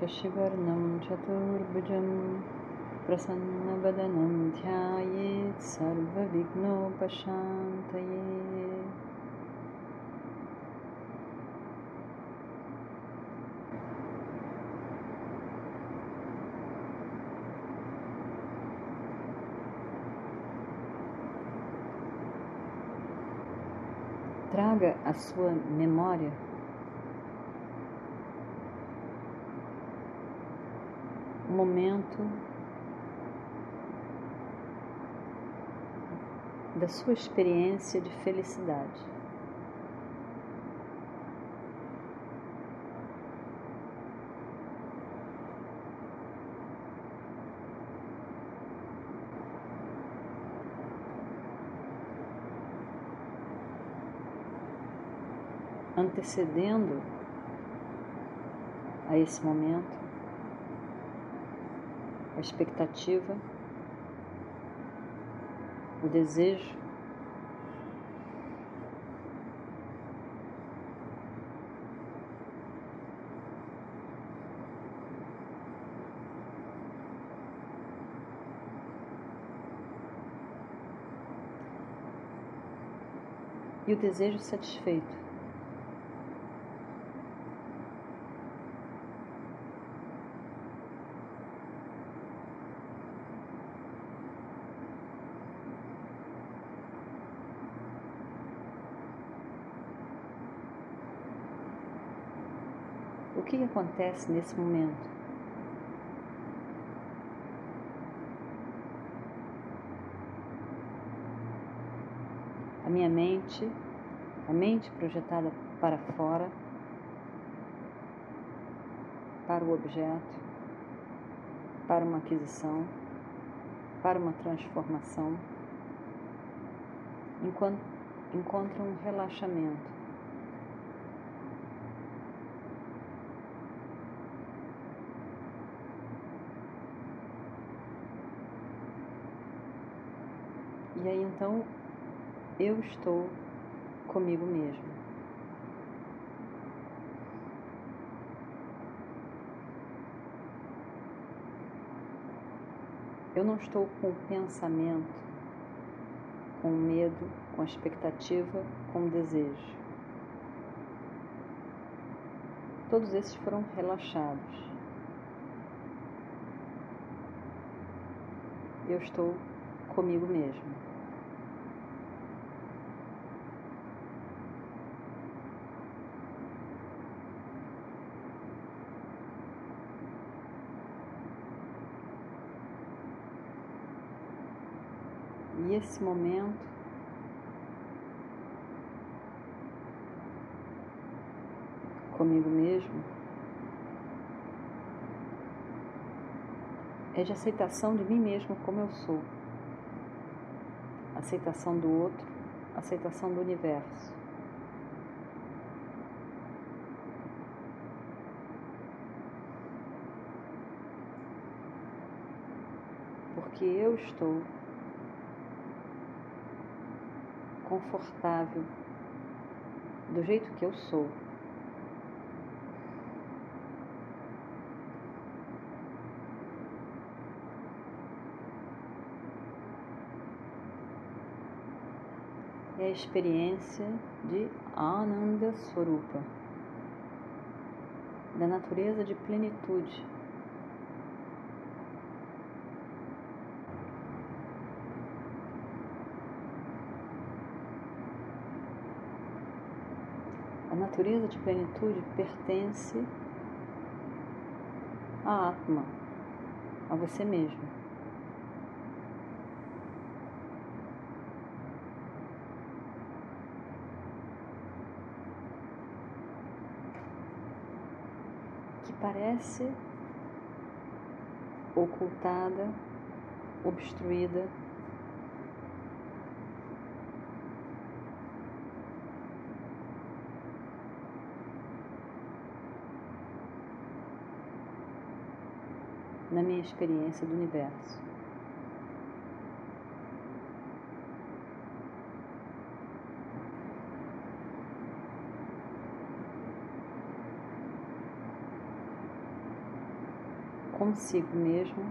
Kushivarnam chaturbujam prasanna badanam dhyaye sarva vighno pashantaye. Traga a sua memória momento da sua experiência de felicidade. Antecedendo a esse momento, a expectativa, o desejo, e o desejo satisfeito. O que acontece nesse momento? A minha mente, a mente projetada para fora, para o objeto, para uma aquisição, para uma transformação, encontra um relaxamento. E aí, então, eu estou comigo mesmo. Eu não estou com pensamento, com medo, com expectativa, com desejo. Todos esses foram relaxados. Eu estou comigo mesmo. E esse momento comigo mesmo é de aceitação de mim mesmo como eu sou, aceitação do outro, aceitação do universo. Porque eu estou confortável do jeito que eu sou. É a experiência de Ananda Surupa, da natureza de plenitude. A natureza de plenitude pertence à Atma, a você mesmo. Que parece ocultada, obstruída. Na minha experiência do universo. Consigo mesmo,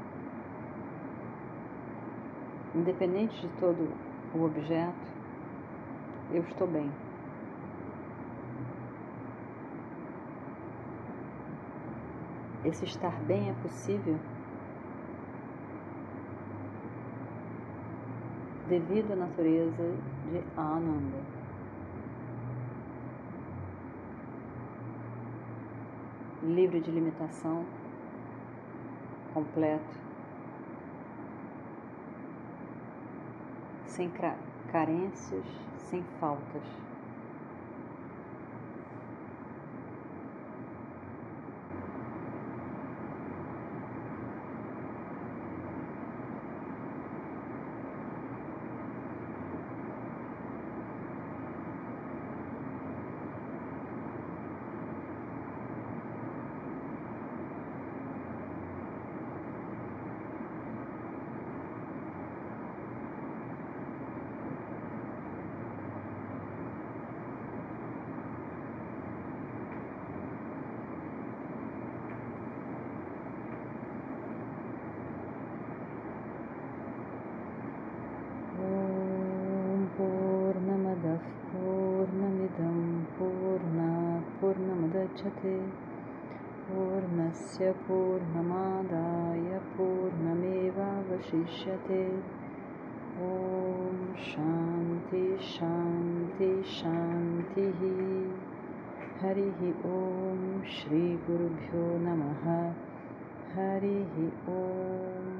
independente de todo o objeto, eu estou bem. Esse estar bem é possível devido à natureza de Ananda. Livre de limitação, completo, sem carências, sem faltas. Chate or nasya purna madaya purna meva vashishate. Om shanti shanti shanti hari hi om. Shri Guru bhyo Namaha hari hi om.